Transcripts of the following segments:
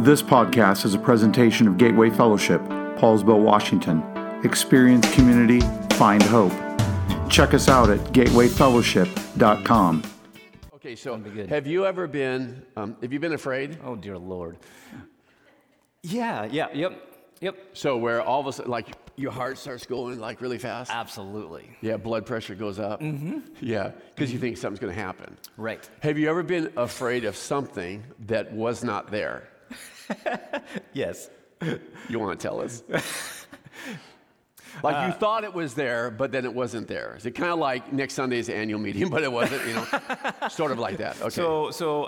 This podcast is a presentation of Gateway Fellowship, Paulsboro, Washington. Experience community, find hope. Check us out at gatewayfellowship.com. Okay, so have you ever been, have you been afraid? Oh, dear Lord. Yeah, yep. So where all of a sudden, like, your heart starts going, like, really fast? Absolutely. Yeah, blood pressure goes up. Mm-hmm. Yeah, because you think something's going to happen. Right. Have you ever been afraid of something that was not there? Yes. You want to tell us? Like you thought it was there, but then it wasn't there. Is it kind of like next Sunday's annual meeting, but it wasn't, you know, sort of like that? Okay. So,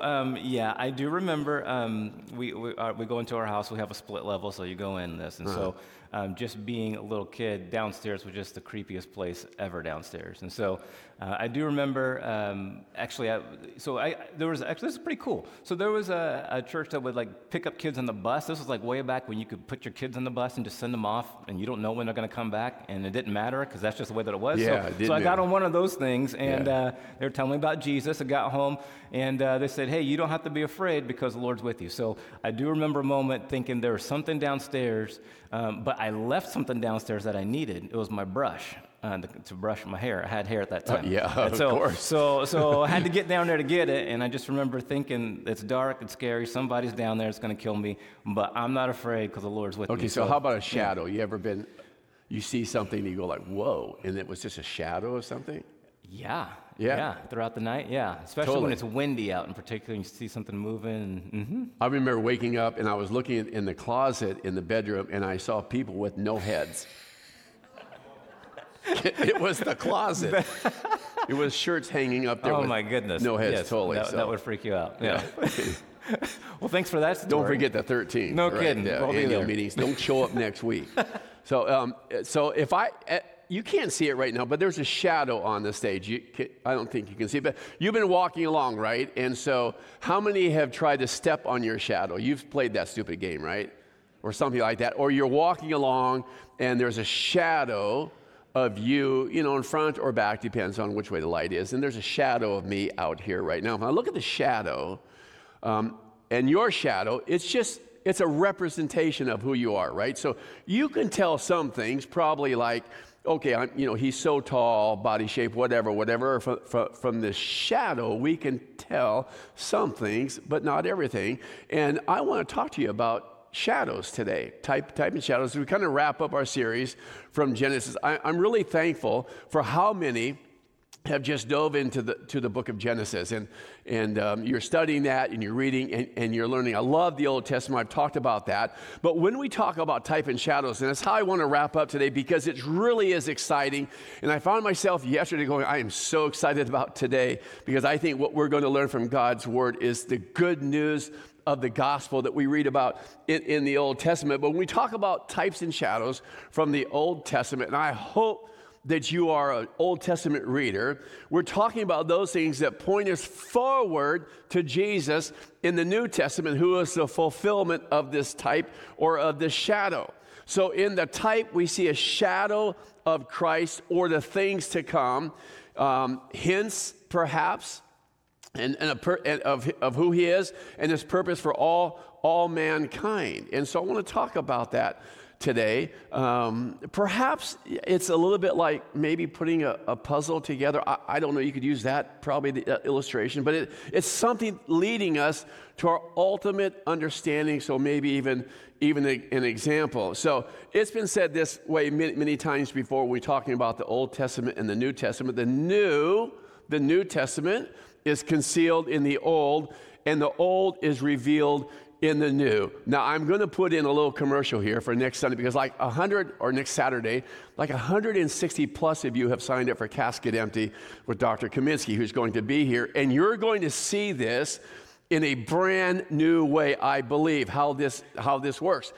I do remember we go into our house. We have a split level, so you go in this. And so just being a little kid, downstairs was just the creepiest place ever downstairs. And so I do remember, there was, this is pretty cool. So there was a church that would like pick up kids on the bus. This was like way back when you could put your kids on the bus and just send them off, and you don't know when they're going to come back, and it didn't matter because that's just the way that it was. Yeah, so I got on one of those things, and they were telling me about Jesus. I got home, and they said, hey, you don't have to be afraid because the Lord's with you. So I do remember a moment thinking there was something downstairs, but I left something downstairs that I needed. It was my brush. To brush my hair. I had hair at that time. Of course. So I had to get down there to get it, and I just remember thinking, it's dark, it's scary, somebody's down there, it's going to kill me, but I'm not afraid because the Lord's with me. Okay, so how about a shadow? You ever been, you see something, and you go like, whoa, and it was just a shadow of something? Yeah. Throughout the night, especially when it's windy out in particular, and you see something moving. Mm-hmm. I remember waking up, and I was looking in the closet in the bedroom, and I saw people with no heads. It was the closet. It was shirts hanging up there. Oh, my goodness. No heads, yes, totally. That would freak you out. Yeah. Well, thanks for that story. Don't forget the 13th. No kidding. Annual meetings. Don't show up next week. So if I, you can't see it right now, but there's a shadow on the stage. I don't think you can see it, but you've been walking along, right? And so how many have tried to step on your shadow? You've played that stupid game, right? Or something like that. Or you're walking along and there's a shadow of you know, in front or back, depends on which way the light is. And there's a shadow of me out here right now. If I look at the shadow, and your shadow, it's a representation of who you are, right? So you can tell some things, probably like, okay, I'm, you know, he's so tall, body shape, whatever. From the shadow, we can tell some things, but not everything. And I want to talk to you about shadows today. Type in shadows. We kind of wrap up our series from Genesis. I'm really thankful for how many have just dove into the book of Genesis, and you're studying that, and you're reading, and you're learning. I love the Old Testament. I've talked about that. But when we talk about type in shadows, and that's how I want to wrap up today, because it really is exciting. And I found myself yesterday going, I am so excited about today, because I think what we're going to learn from God's word is the good news of the gospel that we read about in the Old Testament. But when we talk about types and shadows from the Old Testament, and I hope that you are an Old Testament reader, we're talking about those things that point us forward to Jesus in the New Testament, who is the fulfillment of this type or of this shadow. So in the type, we see a shadow of Christ or the things to come, hints perhaps, and of who he is and his purpose for all mankind. And so I want to talk about that today. Perhaps it's a little bit like maybe putting a puzzle together. I don't know. You could use that, probably the illustration. But it's something leading us to our ultimate understanding, so maybe even an example. So it's been said this way many, many times before when we're talking about the Old Testament and the New Testament. The New Testament is concealed in the old, and the old is revealed in the new. Now, I'm going to put in a little commercial here for next Sunday, because like 100, or next Saturday, like 160 plus of you have signed up for Casket Empty with Dr. Kaminsky, who's going to be here, and you're going to see this in a brand new way, I believe, how this works.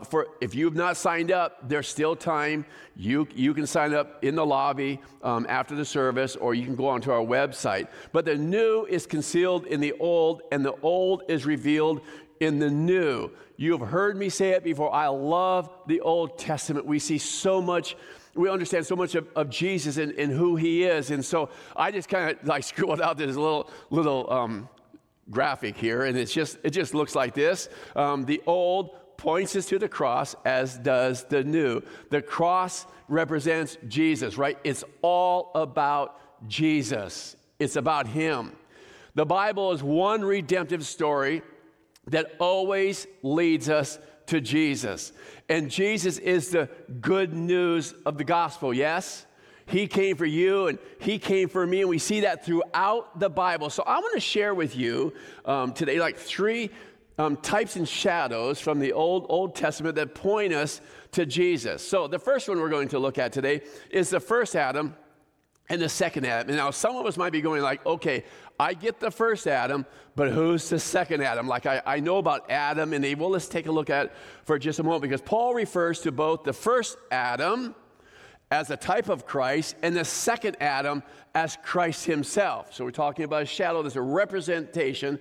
For if you've not signed up, there's still time. You can sign up in the lobby after the service, or you can go onto our website. But the new is concealed in the old, and the old is revealed in the new. You have heard me say it before. I love the Old Testament. We see so much. We understand so much of Jesus and who he is. And so I just kind of like scribbled out this little graphic here, and it just looks like this. The old points us to the cross, as does the new. The cross represents Jesus, right? It's all about Jesus. It's about him. The Bible is one redemptive story that always leads us to Jesus. And Jesus is the good news of the gospel, yes? He came for you, and he came for me, and we see that throughout the Bible. So I want to share with you today like three types and shadows from the Old Testament that point us to Jesus. So the first one we're going to look at today is the first Adam and the second Adam. And now some of us might be going like, okay, I get the first Adam, but who's the second Adam? Like I know about Adam and Eve. Well, let's take a look at it for just a moment, because Paul refers to both the first Adam as a type of Christ, and the second Adam as Christ himself. So we're talking about a shadow that's a representation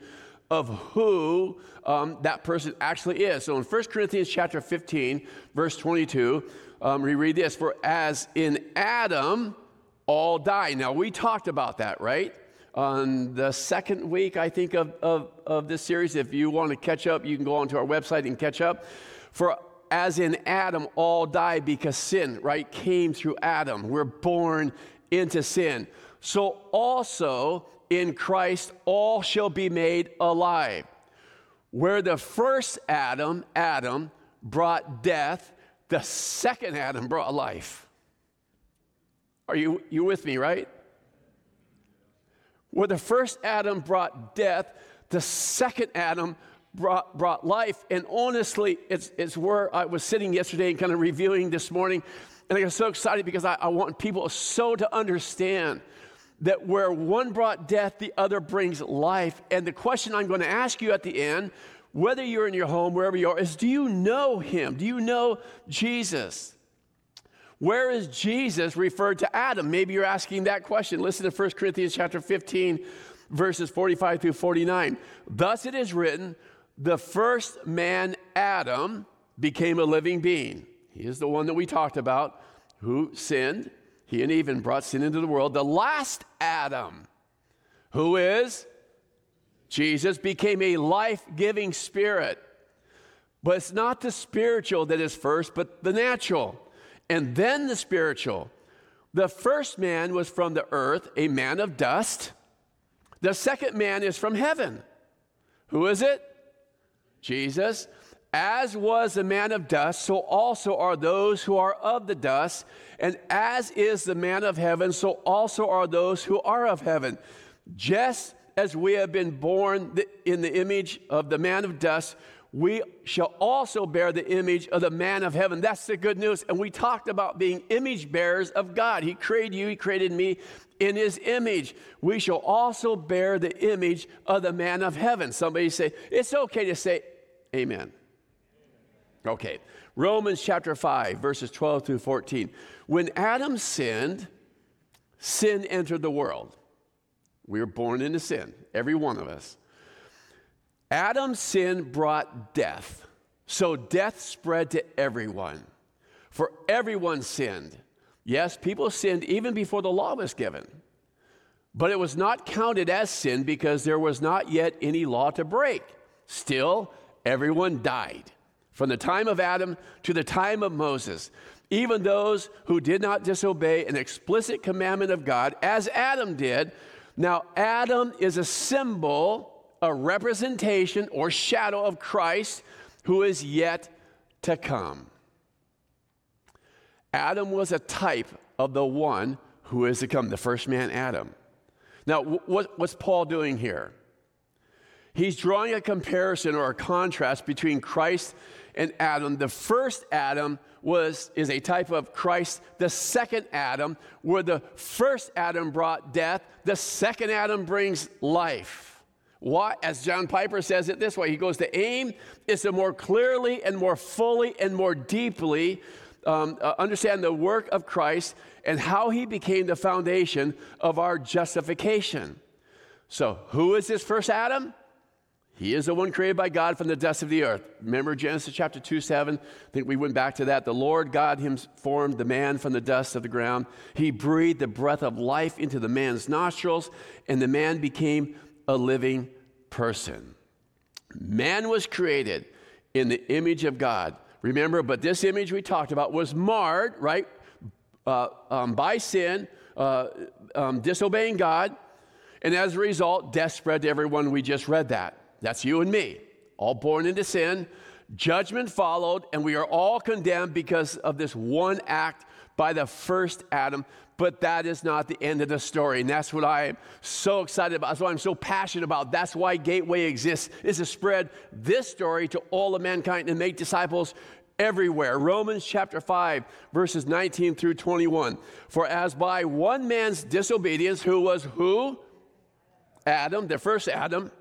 of who that person actually is. So in 1 Corinthians chapter 15, verse 22, we read this, "For as in Adam, all die." Now we talked about that, right? On the second week, I think, of this series. If you want to catch up, you can go onto our website and catch up. For as in Adam, all die because sin, right, came through Adam. We're born into sin. So also in Christ, all shall be made alive. Where the first Adam, brought death, the second Adam brought life. Are you with me, right? Where the first Adam brought death, the second Adam brought life. And honestly, it's where I was sitting yesterday and kind of reviewing this morning. And I got so excited because I want people so to understand that where one brought death, the other brings life. And the question I'm going to ask you at the end, whether you're in your home, wherever you are, is, do you know him? Do you know Jesus? Where is Jesus referred to Adam? Maybe you're asking that question. Listen to 1 Corinthians chapter 15, verses 45 through 49. "Thus it is written, the first man, Adam, became a living being." He is the one that we talked about who sinned. He and Eve brought sin into the world. "The last Adam, who is Jesus, became a life-giving spirit. But it's not the spiritual that is first, but the natural, and then the spiritual. The first man was from the earth, a man of dust. The second man is from heaven. Who is it? Jesus. As was the man of dust, so also are those who are of the dust. And as is the man of heaven, so also are those who are of heaven. Just as we have been born in the image of the man of dust, we shall also bear the image of the man of heaven." That's the good news. And we talked about being image bearers of God. He created you, he created me in his image. We shall also bear the image of the man of heaven. Somebody say, it's okay to say amen. Okay, Romans chapter 5, verses 12 through 14. "When Adam sinned, sin entered the world." We were born into sin, every one of us. "Adam's sin brought death, so death spread to everyone, for everyone sinned. Yes, people sinned even before the law was given, but it was not counted as sin because there was not yet any law to break. Still, everyone died. From the time of Adam to the time of Moses, even those who did not disobey an explicit commandment of God, as Adam did. Now, Adam is a symbol, a representation or shadow of Christ, who is yet to come." Adam was a type of the one who is to come, the first man, Adam. Now, what's Paul doing here? He's drawing a comparison or a contrast between Christ and Adam. The first Adam is a type of Christ. The second Adam, where the first Adam brought death, the second Adam brings life. Why? As John Piper says it this way, he goes, "The aim is to more clearly and more fully and more deeply understand the work of Christ and how he became the foundation of our justification." So who is this first Adam? He is the one created by God from the dust of the earth. Remember Genesis chapter 2:7? I think we went back to that. "The Lord God formed the man from the dust of the ground. He breathed the breath of life into the man's nostrils, and the man became a living person. Man was created in the image of God. Remember, but this image we talked about was marred, right, by sin, disobeying God. And as a result, death spread to everyone. We just read that. That's you and me, all born into sin. Judgment followed, and we are all condemned because of this one act by the first Adam. But that is not the end of the story, and that's what I'm so excited about. That's what I'm so passionate about. That's why Gateway exists, is to spread this story to all of mankind and make disciples everywhere. Romans chapter 5, verses 19 through 21. For as by one man's disobedience, who was who? Adam, the first Adam,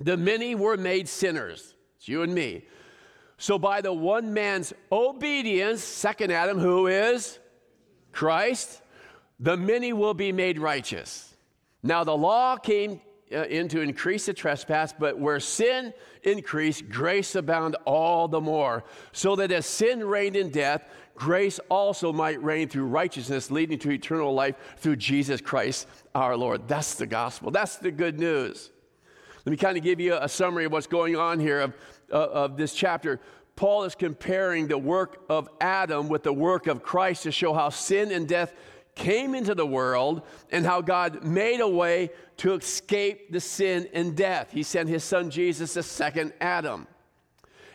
the many were made sinners. It's you and me. So by the one man's obedience, second Adam, who is Christ, the many will be made righteous. Now the law came in to increase the trespass, but where sin increased, grace abounded all the more, so that as sin reigned in death, grace also might reign through righteousness, leading to eternal life through Jesus Christ our Lord. That's the gospel. That's the good news. Let me kind of give you a summary of what's going on here of this chapter. Paul is comparing the work of Adam with the work of Christ to show how sin and death came into the world and how God made a way to escape the sin and death. He sent his son Jesus, the second Adam.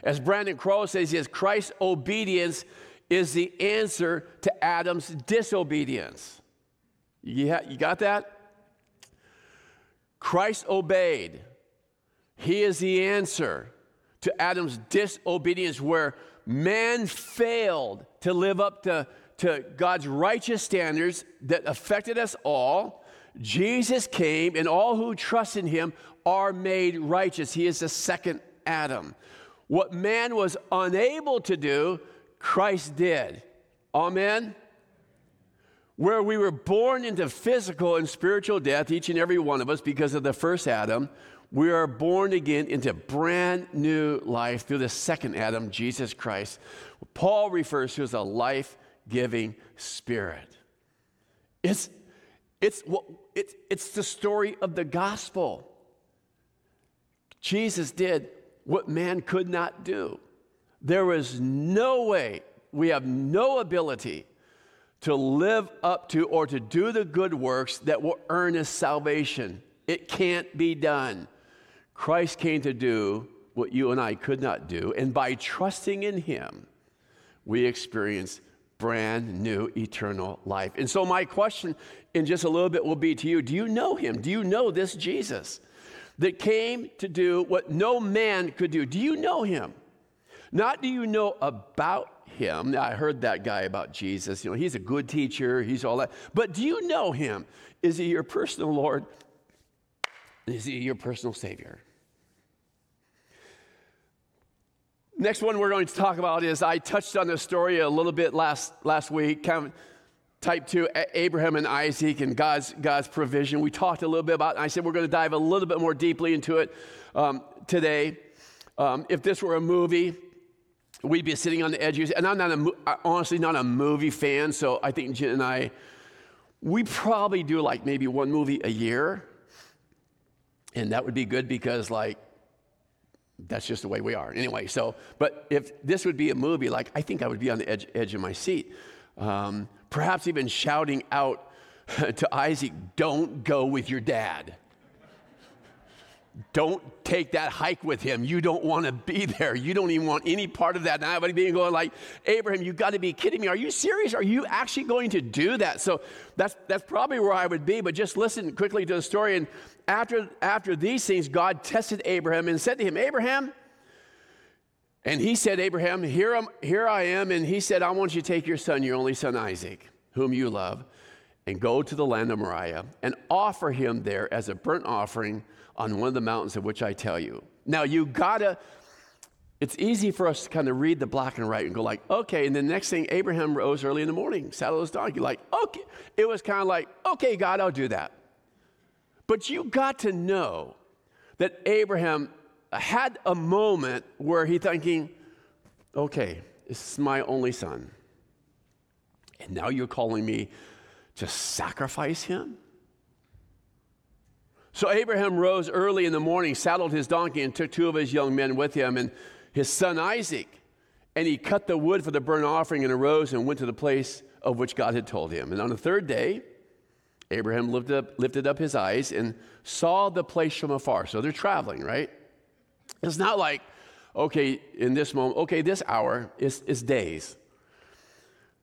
As Brandon Crowe says, yes, Christ's obedience is the answer to Adam's disobedience. Yeah, you got that? Christ obeyed. He is the answer to Adam's disobedience, where man failed to live up to God's righteous standards that affected us all. Jesus came, and all who trust in him are made righteous. He is the second Adam. What man was unable to do, Christ did. Amen? Where we were born into physical and spiritual death, each and every one of us, because of the first Adam, we are born again into brand new life through the second Adam, Jesus Christ. Paul refers to as a life giving spirit. It's the story of the gospel. Jesus did what man could not do. There is no way, we have no ability to live up to or to do the good works that will earn us salvation. It can't be done. Christ came to do what you and I could not do, and by trusting in him, we experience brand new eternal life. And so my question in just a little bit will be to you, do you know him? Do you know this Jesus that came to do what no man could do? Do you know him? Not do you know about him? Now, I heard that guy about Jesus. You know, he's a good teacher. He's all that. But do you know him? Is he your personal Lord? Is he your personal Savior? Next one we're going to talk about is, I touched on this story a little bit last week, kind of type 2, Abraham and Isaac and God's provision. We talked a little bit about it, and I said we're going to dive a little bit more deeply into it today. If this were a movie, we'd be sitting on the edges. And I'm honestly not a movie fan, so I think Jen and I, we probably do like maybe one movie a year. And that would be good because, like, that's just the way we are. Anyway, so, but if this would be a movie, like, I think I would be on the edge of my seat. Perhaps even shouting out to Isaac, don't go with your dad. Don't take that hike with him. You don't want to be there. You don't even want any part of that. And I would be going like, Abraham, you got to be kidding me. Are you serious? Are you actually going to do that? So that's probably where I would be. But just listen quickly to the story. And after these things, God tested Abraham and said to him, Abraham. And he said, Abraham, here I am. And he said, I want you to take your son, your only son, Isaac, whom you love, and go to the land of Moriah and offer him there as a burnt offering on one of the mountains of which I tell you. Now it's easy for us to kind of read the black and white and go like, okay. And the next thing, Abraham rose early in the morning, saddled his donkey. Like, okay. It was kind of like, okay, God, I'll do that. But you got to know that Abraham had a moment where he thinking, okay, this is my only son. And now you're calling me to sacrifice him? So Abraham rose early in the morning, saddled his donkey, and took two of his young men with him and his son Isaac. And he cut the wood for the burnt offering and arose and went to the place of which God had told him. And on the third day, Abraham lifted up his eyes and saw the place from afar. So they're traveling, right? It's not like, okay, in this moment, okay, this hour, it's days.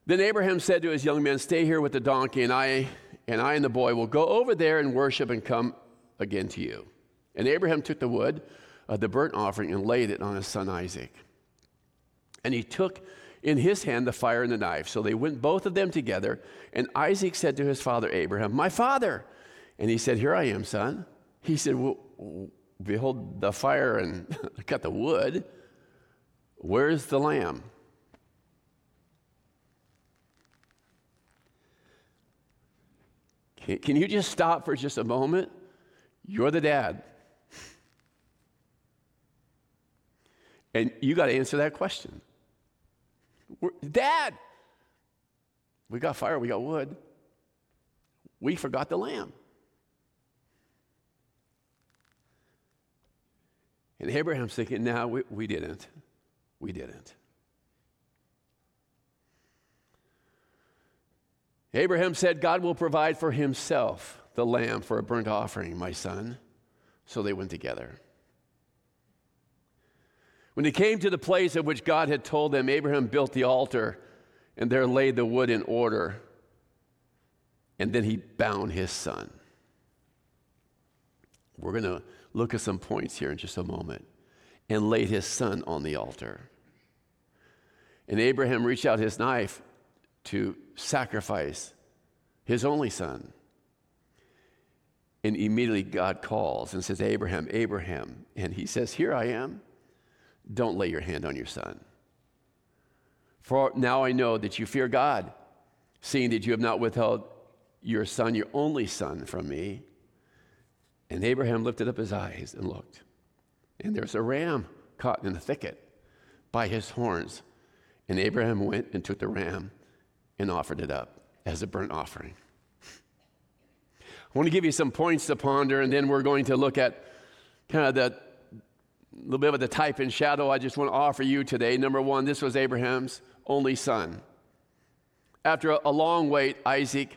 Then Abraham said to his young men, stay here with the donkey, and I and the boy will go over there and worship and come again to you. And Abraham took the wood of the burnt offering and laid it on his son Isaac. And he took in his hand the fire and the knife. So they went both of them together. And Isaac said to his father Abraham, my father. And he said, here I am, son. He said, well, behold the fire and cut the wood. Where's the lamb? Can you just stop for just a moment? You're the dad. And you got to answer that question. Dad, we got fire, we got wood. We forgot the lamb. And Abraham's thinking, no, we didn't. We didn't. Abraham said, God will provide for himself the lamb for a burnt offering, my son. So they went together. When they came to the place at which God had told them, Abraham built the altar and there laid the wood in order. And then he bound his son. We're going to look at some points here in just a moment. And laid his son on the altar. And Abraham reached out his knife to sacrifice his only son. And immediately God calls and says, Abraham, Abraham. And he says, here I am. Don't lay your hand on your son. For now I know that you fear God, seeing that you have not withheld your son, your only son, from me. And Abraham lifted up his eyes and looked. And there's a ram caught in the thicket by his horns. And Abraham went and took the ram and offered it up as a burnt offering. I want to give you some points to ponder, and then we're going to look at kind of the a little bit of the type and shadow I just want to offer you today. Number one, this was Abraham's only son. After a long wait, Isaac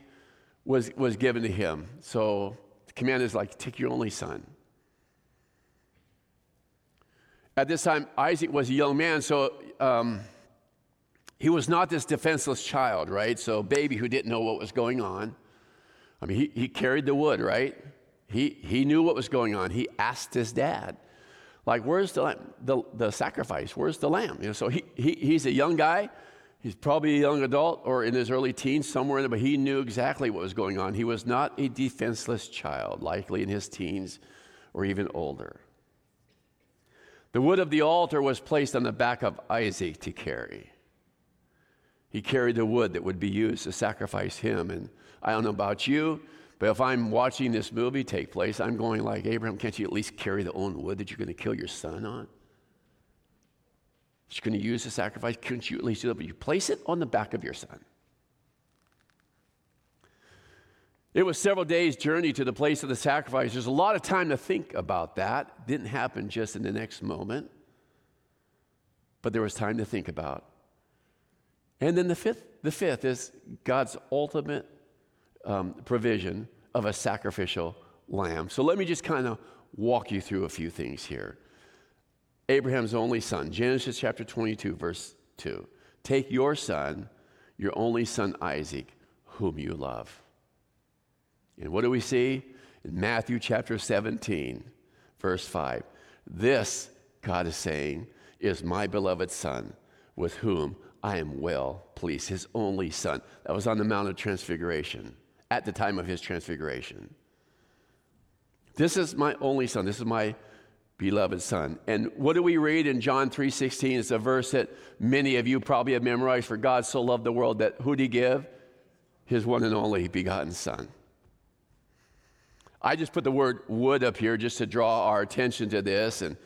was given to him. So the command is like, take your only son. At this time, Isaac was a young man, so he was not this defenseless child, right? So baby who didn't know what was going on. I mean, he carried the wood, right? He knew what was going on. He asked his dad. Like, where's the sacrifice? Where's the lamb? You know, so he's a young guy. He's probably a young adult or in his early teens, somewhere in there, but he knew exactly what was going on. He was not a defenseless child, likely in his teens or even older. The wood of the altar was placed on the back of Isaac to carry. He carried the wood that would be used to sacrifice him. And I don't know about you, but if I'm watching this movie take place, I'm going like, Abraham, can't you at least carry the own wood that you're going to kill your son on? That you're going to use the sacrifice? Couldn't you at least do that? But you place it on the back of your son. It was several days' journey to the place of the sacrifice. There's a lot of time to think about that. It didn't happen just in the next moment. But there was time to think about. And then the fifth is God's ultimate provision of a sacrificial lamb. So let me just kind of walk you through a few things here. Abraham's only son, Genesis chapter 22, verse 2. Take your son, your only son Isaac, whom you love. And what do we see? In Matthew chapter 17, verse 5. This, God is saying, is my beloved son, with whom I am well pleased. His only son. That was on the Mount of Transfiguration. At the time of his transfiguration. This is my only son. This is my beloved son. And what do we read in John 3:16? It's a verse that many of you probably have memorized. For God so loved the world that who did he give? His one and only begotten son. I just put the word wood up here just to draw our attention to this. And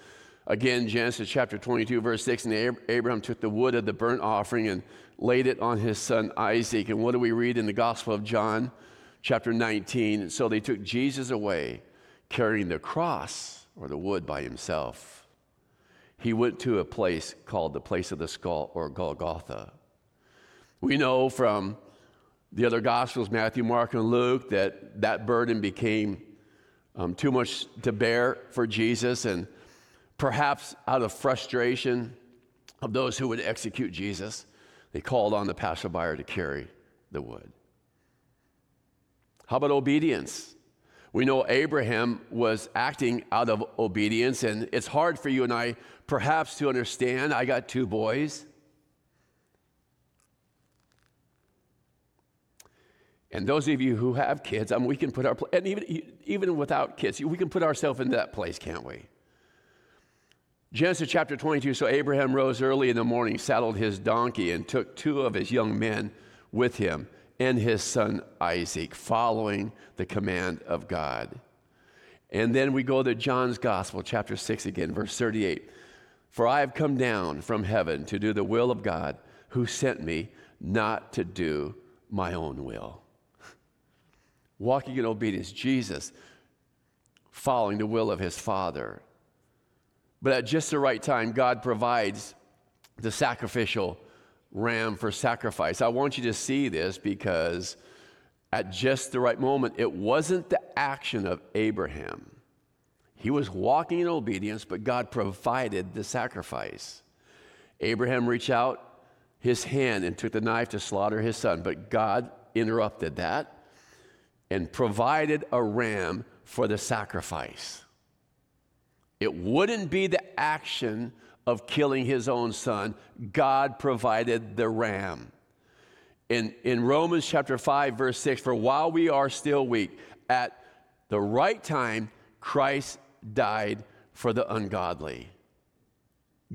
again, Genesis chapter 22, verse 6, and Abraham took the wood of the burnt offering and laid it on his son Isaac. And what do we read in the Gospel of John? Chapter 19, so they took Jesus away, carrying the cross or the wood by himself. He went to a place called the place of the skull, or Golgotha. We know from the other Gospels, Matthew, Mark, and Luke, that burden became too much to bear for Jesus, and perhaps out of frustration of those who would execute Jesus, they called on the passerby to carry the wood. How about obedience? We know Abraham was acting out of obedience, and it's hard for you and I perhaps to understand. I got two boys, and those of you who have kids, we can put and even without kids, we can put ourselves into that place, can't we? Genesis chapter 22, so Abraham rose early in the morning, saddled his donkey, and took two of his young men with him and his son Isaac, following the command of God. And then we go to John's Gospel, chapter 6 again, verse 38. For I have come down from heaven to do the will of God who sent me, not to do my own will. Walking in obedience, Jesus following the will of his Father. But at just the right time, God provides the sacrificial ram for sacrifice. I want you to see this, because at just the right moment, it wasn't the action of Abraham. He was walking in obedience, but God provided the sacrifice. Abraham reached out his hand and took the knife to slaughter his son, but God interrupted that and provided a ram for the sacrifice. It wouldn't be the action of killing his own son. God provided the ram. In Romans chapter 5, verse 6, for while we are still weak, at the right time, Christ died for the ungodly.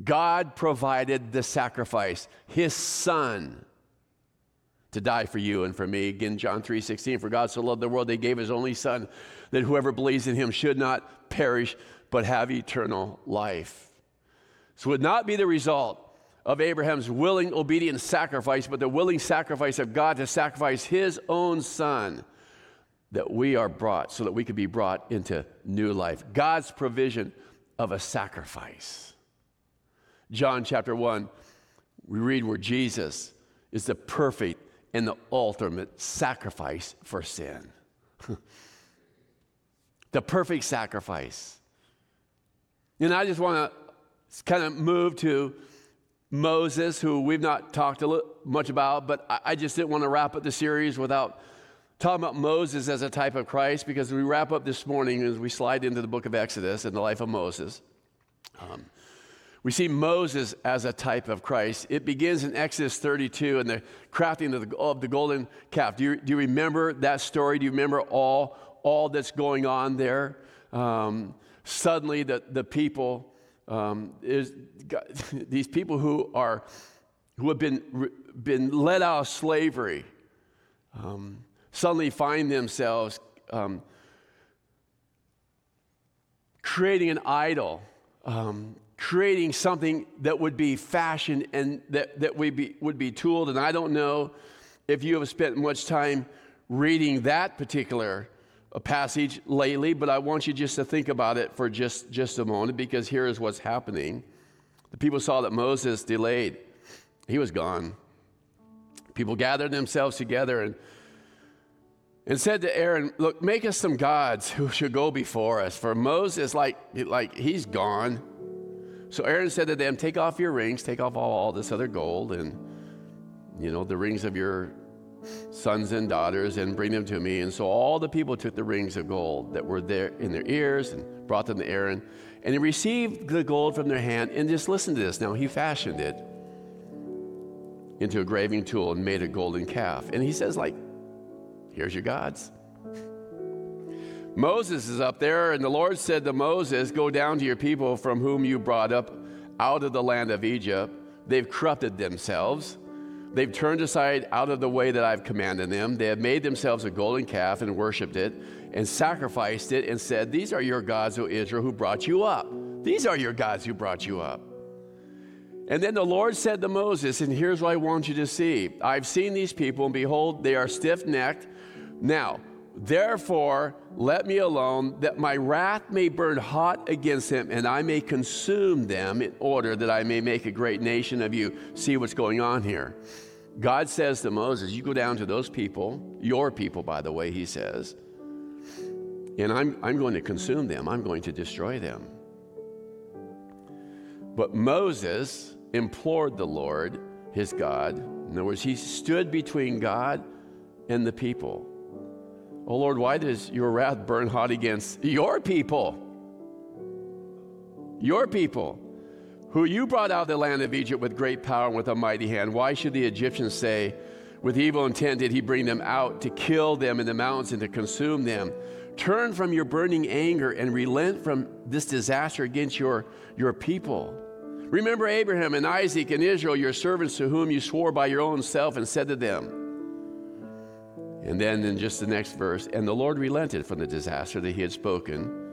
God provided the sacrifice, his son, to die for you and for me. Again, John 3:16, for God so loved the world, that he gave his only son, that whoever believes in him should not perish, but have eternal life. This would not be the result of Abraham's willing, obedient sacrifice, but the willing sacrifice of God to sacrifice his own son, that we are brought, so that we could be brought into new life. God's provision of a sacrifice. John chapter 1, we read where Jesus is the perfect and the ultimate sacrifice for sin. The perfect sacrifice. And I just want to kind of move to Moses, who we've not talked much about, but I just didn't want to wrap up the series without talking about Moses as a type of Christ, because we wrap up this morning as we slide into the book of Exodus and the life of Moses. We see Moses as a type of Christ. It begins in Exodus 32 and the crafting of the golden calf. Do you remember that story? Do you remember all that's going on there? Suddenly the people, these people who have been let out of slavery, suddenly find themselves creating an idol, creating something that would be fashioned and that would be tooled. And I don't know if you have spent much time reading that particular passage lately, but I want you just to think about it for just a moment, because here is what's happening. The people saw that Moses delayed. He was gone. People gathered themselves together and said to Aaron, look, make us some gods who should go before us. For Moses, like he's gone. So Aaron said to them, take off your rings, take off all this other gold and, the rings of your sons and daughters, and bring them to me. And so all the people took the rings of gold that were there in their ears and brought them to Aaron. And he received the gold from their hand. And just listen to this. Now, he fashioned it into a graving tool and made a golden calf. And he says, here's your gods. Moses is up there, and the Lord said to Moses, go down to your people from whom you brought up out of the land of Egypt. They've corrupted themselves. They've turned aside out of the way that I've commanded them. They have made themselves a golden calf and worshipped it and sacrificed it and said, these are your gods, O Israel, who brought you up. These are your gods who brought you up. And then the Lord said to Moses, and here's what I want you to see. I've seen these people, and behold, they are stiff-necked. Now, Therefore, let me alone, that my wrath may burn hot against him, and I may consume them, in order that I may make a great nation of you. See what's going on here. God says to Moses, you go down to those people, your people, by the way, he says, and I'm going to consume them. I'm going to destroy them. But Moses implored the Lord, his God. In other words, he stood between God and the people. Oh, Lord, why does your wrath burn hot against your people? Your people, who you brought out of the land of Egypt with great power and with a mighty hand. Why should the Egyptians say, with evil intent did he bring them out, to kill them in the mountains and to consume them? Turn from your burning anger and relent from this disaster against your people. Remember Abraham and Isaac and Israel, your servants, to whom you swore by your own self and said to them. And then in just the next verse, and the Lord relented from the disaster that he had spoken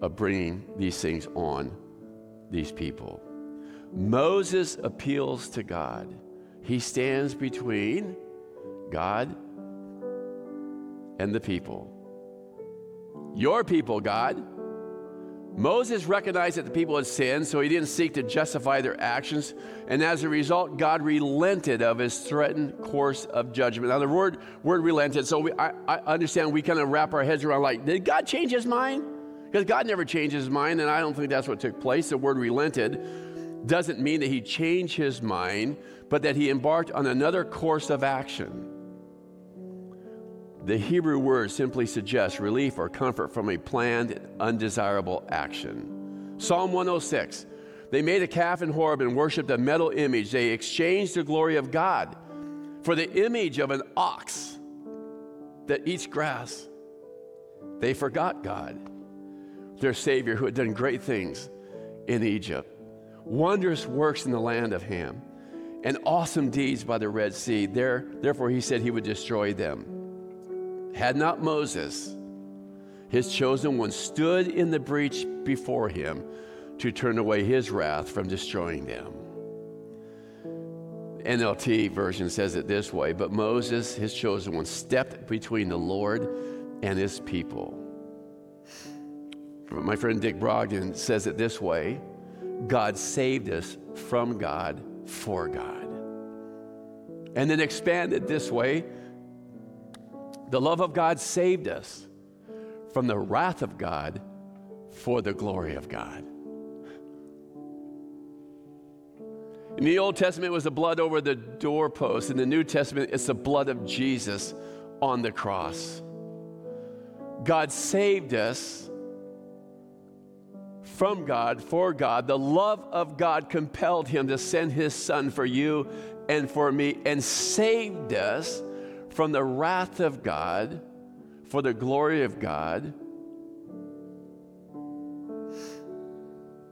of bringing these things on these people. Moses appeals to God. He stands between God and the people. Your people, God. Moses recognized that the people had sinned, so he didn't seek to justify their actions. And as a result, God relented of his threatened course of judgment. Now, the word relented, so I understand we kind of wrap our heads around like, did God change his mind? Because God never changed his mind, and I don't think that's what took place. The word relented doesn't mean that he changed his mind, but that he embarked on another course of action. The Hebrew word simply suggests relief or comfort from a planned and undesirable action. Psalm 106, they made a calf in Horeb and worshiped a metal image. They exchanged the glory of God for the image of an ox that eats grass. They forgot God, their Savior, who had done great things in Egypt, wondrous works in the land of Ham, and awesome deeds by the Red Sea. Therefore, he said he would destroy them. Had not Moses, his chosen one, stood in the breach before him to turn away his wrath from destroying them. NLT version says it this way, but Moses, his chosen one, stepped between the Lord and his people. My friend Dick Brogdon says it this way, God saved us from God for God. And then expanded this way, the love of God saved us from the wrath of God for the glory of God. In the Old Testament, it was the blood over the doorpost. In the New Testament, it's the blood of Jesus on the cross. God saved us from God, for God. The love of God compelled him to send his son for you and for me, and saved us from the wrath of God, for the glory of God.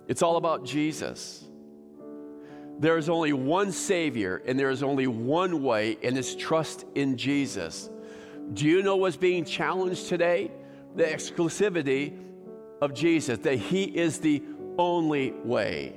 It's all about Jesus. There is only one Savior, and there is only one way, and it's trust in Jesus. Do you know what's being challenged today? The exclusivity of Jesus, that he is the only way.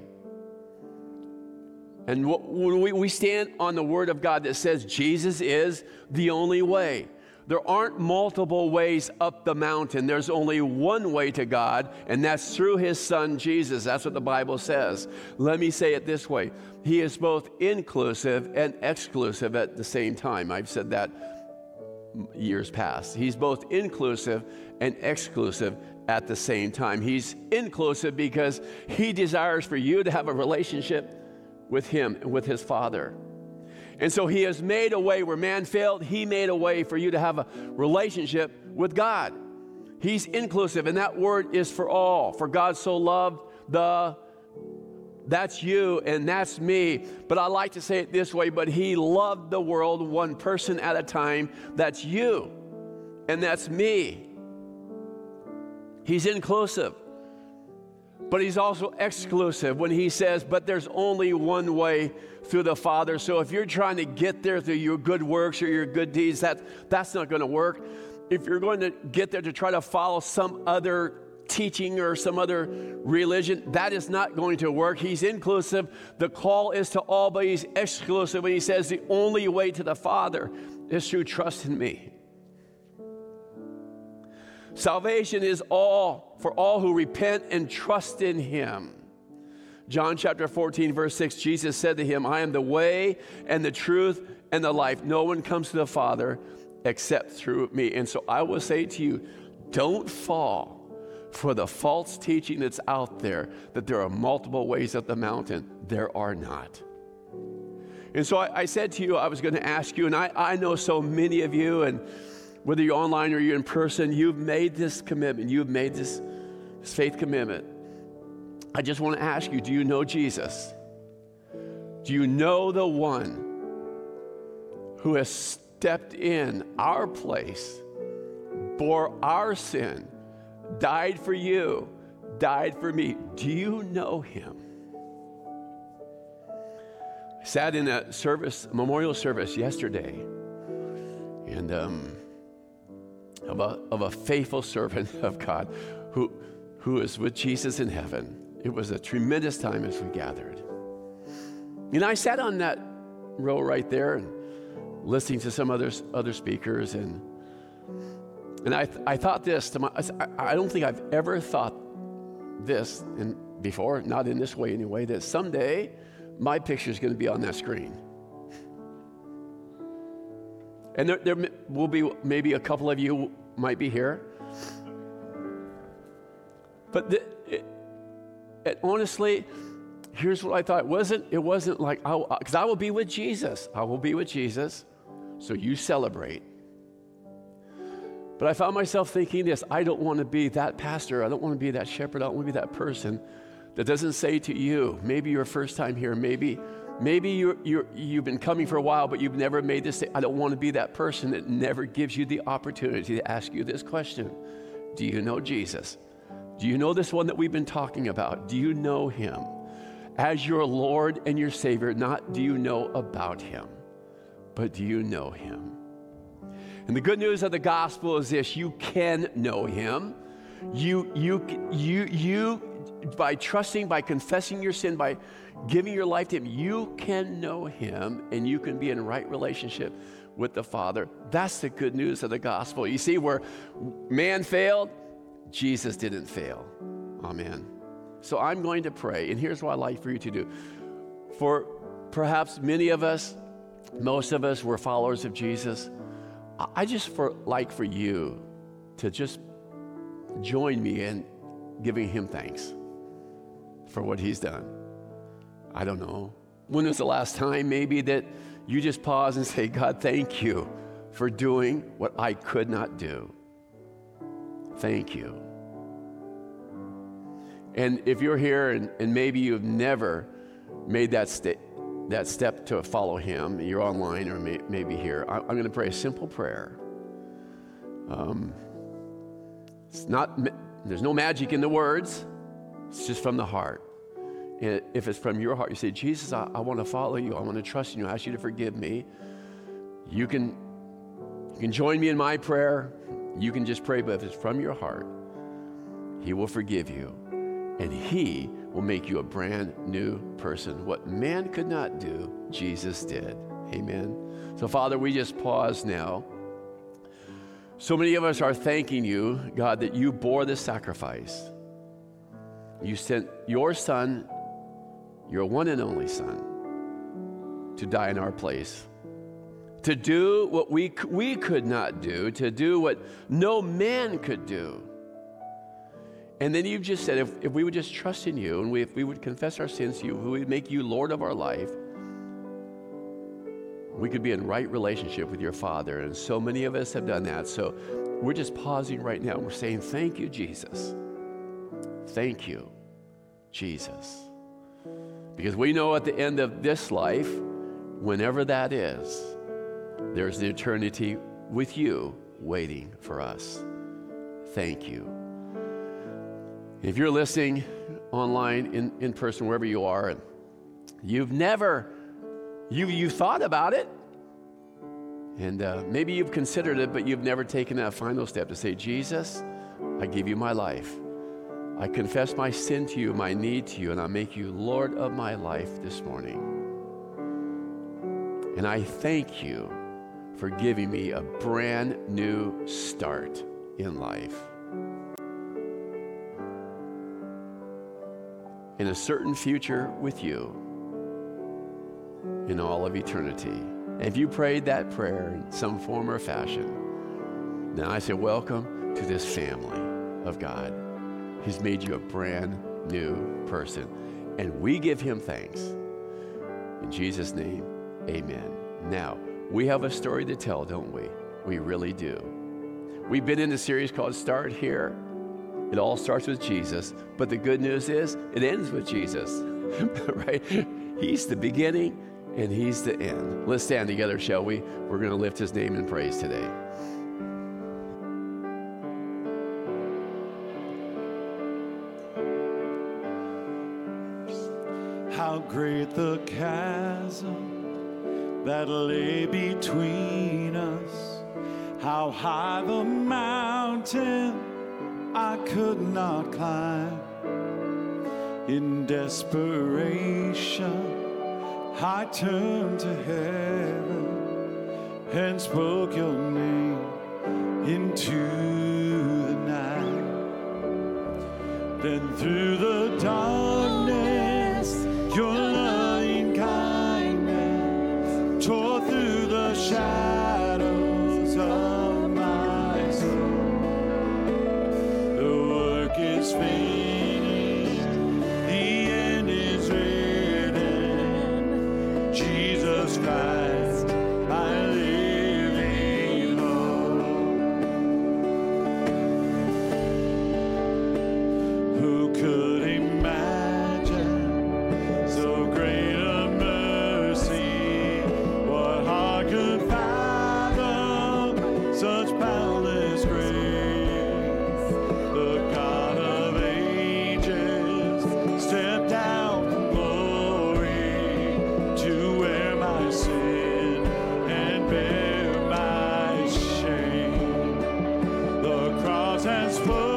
And we stand on the word of God that says Jesus is the only way. There aren't multiple ways up the mountain. There's only one way to God, and that's through his son, Jesus. That's what the Bible says. Let me say it this way. He is both inclusive and exclusive at the same time. I've said that years past. He's both inclusive and exclusive at the same time. He's inclusive because he desires for you to have a relationship with him and with his Father. And so he has made a way where man failed. He made a way for you to have a relationship with God. He's inclusive, and that word is for all. For God so loved that's you and that's me. But I like to say it this way, but he loved the world one person at a time. That's you and that's me. He's inclusive. But he's also exclusive when he says, but there's only one way, through the Father. So if you're trying to get there through your good works or your good deeds, that's not going to work. If you're going to get there to try to follow some other teaching or some other religion, that is not going to work. He's inclusive. The call is to all, but he's exclusive when he says the only way to the Father is through trust in me. Salvation is all for all who repent and trust in him. John chapter 14, verse 6, Jesus said to him, I am the way and the truth and the life. No one comes to the Father except through me. And so I will say to you, don't fall for the false teaching that's out there that there are multiple ways up the mountain. There are not. And so I said to you, I was going to ask you, and I know so many of you, and whether you're online or you're in person, you've made this commitment. You've made this faith commitment. I just want to ask you, do you know Jesus? Do you know the one who has stepped in our place, bore our sin, died for you, died for me? Do you know him? I sat in a service, memorial service yesterday, and of a faithful servant of God who is with Jesus in heaven. It was a tremendous time as we gathered. And I sat on that row right there and listening to some other speakers, and I thought this to myself. I don't think I've ever thought this before, not in this way anyway, that someday my picture is going to be on that screen. And there will be maybe a couple of you might be here. But honestly, here's what I thought. It wasn't like, because I will be with Jesus. I will be with Jesus. So you celebrate. But I found myself thinking this: I don't want to be that pastor. I don't want to be that shepherd. I don't want to be that person that doesn't say to you, maybe your first time here, maybe you've been coming for a while, but you've never made this thing. I don't want to be that person that never gives you the opportunity to ask you this question. Do you know Jesus? Do you know this one that we've been talking about? Do you know him as your Lord and your Savior? Not do you know about him, but do you know him? And the good news of the gospel is this: you can know him. You by trusting, by confessing your sin, by giving your life to him, you can know him and you can be in right relationship with the Father. That's the good news of the gospel. You see, where man failed, Jesus didn't fail. Amen. So I'm going to pray, and here's what I'd like for you to do. For perhaps many of us, most of us, were followers of Jesus. I just like for you to just join me in giving him thanks for what he's done. I don't know. When was the last time maybe that you just pause and say, God, thank you for doing what I could not do. Thank you. And if you're here and maybe you've never made that step to follow him, you're online or maybe here, I'm going to pray a simple prayer. There's no magic in the words. It's just from the heart. And if it's from your heart, you say, Jesus, I want to follow you. I want to trust in you. I ask you to forgive me. You can join me in my prayer. You can just pray, but if it's from your heart, he will forgive you, and he will make you a brand new person. What man could not do, Jesus did. Amen. So, Father, we just pause now. So many of us are thanking you, God, that you bore this sacrifice. You sent your son, your one and only son, to die in our place, to do what we could not do, to do what no man could do. And then you've just said, if we would just trust in you, and if we would confess our sins to you, we would make you Lord of our life, we could be in right relationship with your Father. And so many of us have done that. So we're just pausing right now. We're saying, thank you, Jesus. Thank you, Jesus. Because we know at the end of this life, whenever that is, there's the eternity with you waiting for us. Thank you. If you're listening online, in person, wherever you are, and you've never, you thought about it, and maybe you've considered it, but you've never taken that final step to say, Jesus, I give you my life. I confess my sin to you, my need to you, and I make you Lord of my life this morning. And I thank you for giving me a brand new start in life. in a certain future with you in all of eternity. And if you prayed that prayer in some form or fashion, then I say, welcome to this family of God. He's made you a brand new person, and we give him thanks. In Jesus' name, amen. Now, we have a story to tell, don't we? We really do. We've been in a series called Start Here. It all starts with Jesus, but the good news is it ends with Jesus, right? He's the beginning and he's the end. Let's stand together, shall we? We're going to lift his name in praise today. How great the chasm that lay between us. How high the mountain I could not climb. In desperation, I turned to heaven and spoke your name into the night. Then through the darkness, your loving kindness tore through the shadows of my soul. The work is finished, the end is written. Jesus Christ, my living Lord. Who could imagine so great a mercy, what heart could fathom such boundless grace? The God of ages stepped out in glory to wear my sin and bear my shame. The cross has spoken.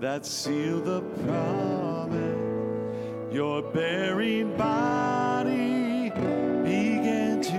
That seal the promise, your buried body began to